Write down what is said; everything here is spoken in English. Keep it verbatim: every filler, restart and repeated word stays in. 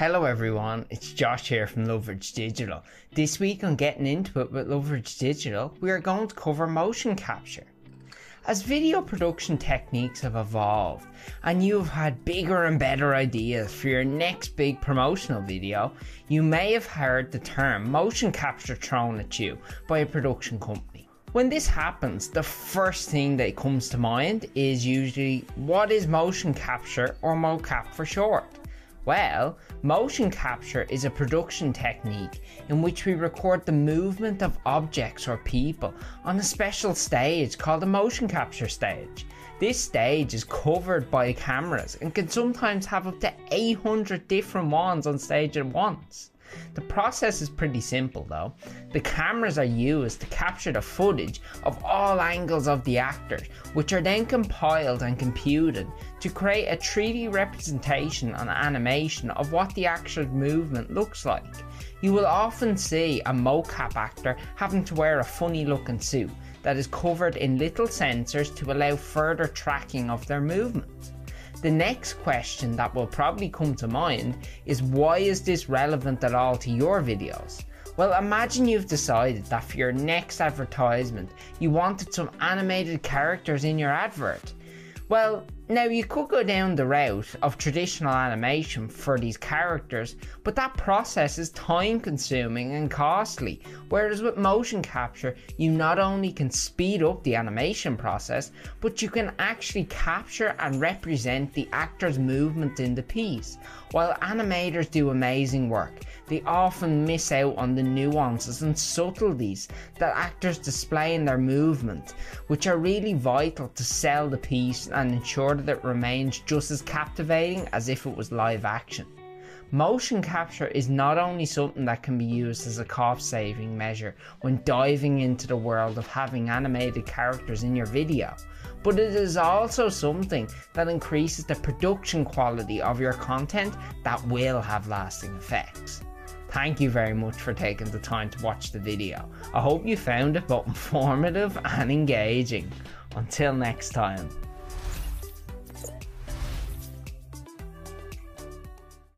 Hello everyone, it's Josh here from Loverage Digital. This week on Getting Into It with Loverage Digital, we are going to cover motion capture. As video production techniques have evolved and you have had bigger and better ideas for your next big promotional video, you may have heard the term motion capture thrown at you by a production company. When this happens, the first thing that comes to mind is usually, what is motion capture, or mocap for short? Well, motion capture is a production technique in which we record the movement of objects or people on a special stage called a motion capture stage. This stage is covered by cameras and can sometimes have up to eight hundred different ones on stage at once. The process is pretty simple though. The cameras are used to capture the footage of all angles of the actors, which are then compiled and computed to create a three D representation and animation of what the actual movement looks like. You will often see a mocap actor having to wear a funny looking suit that is covered in little sensors to allow further tracking of their movements. The next question that will probably come to mind is, why is this relevant at all to your videos? Well, imagine you've decided that for your next advertisement you wanted some animated characters in your advert. Well, now you could go down the route of traditional animation for these characters, but that process is time consuming and costly, whereas with motion capture you not only can speed up the animation process, but you can actually capture and represent the actor's movement in the piece. While animators do amazing work, they often miss out on the nuances and subtleties that actors display in their movement, which are really vital to sell the piece and ensure that it remains just as captivating as if it was live action. Motion capture is not only something that can be used as a cost-saving measure when diving into the world of having animated characters in your video, but it is also something that increases the production quality of your content that will have lasting effects. Thank you very much for taking the time to watch the video. I hope you found it both informative and engaging. Until next time.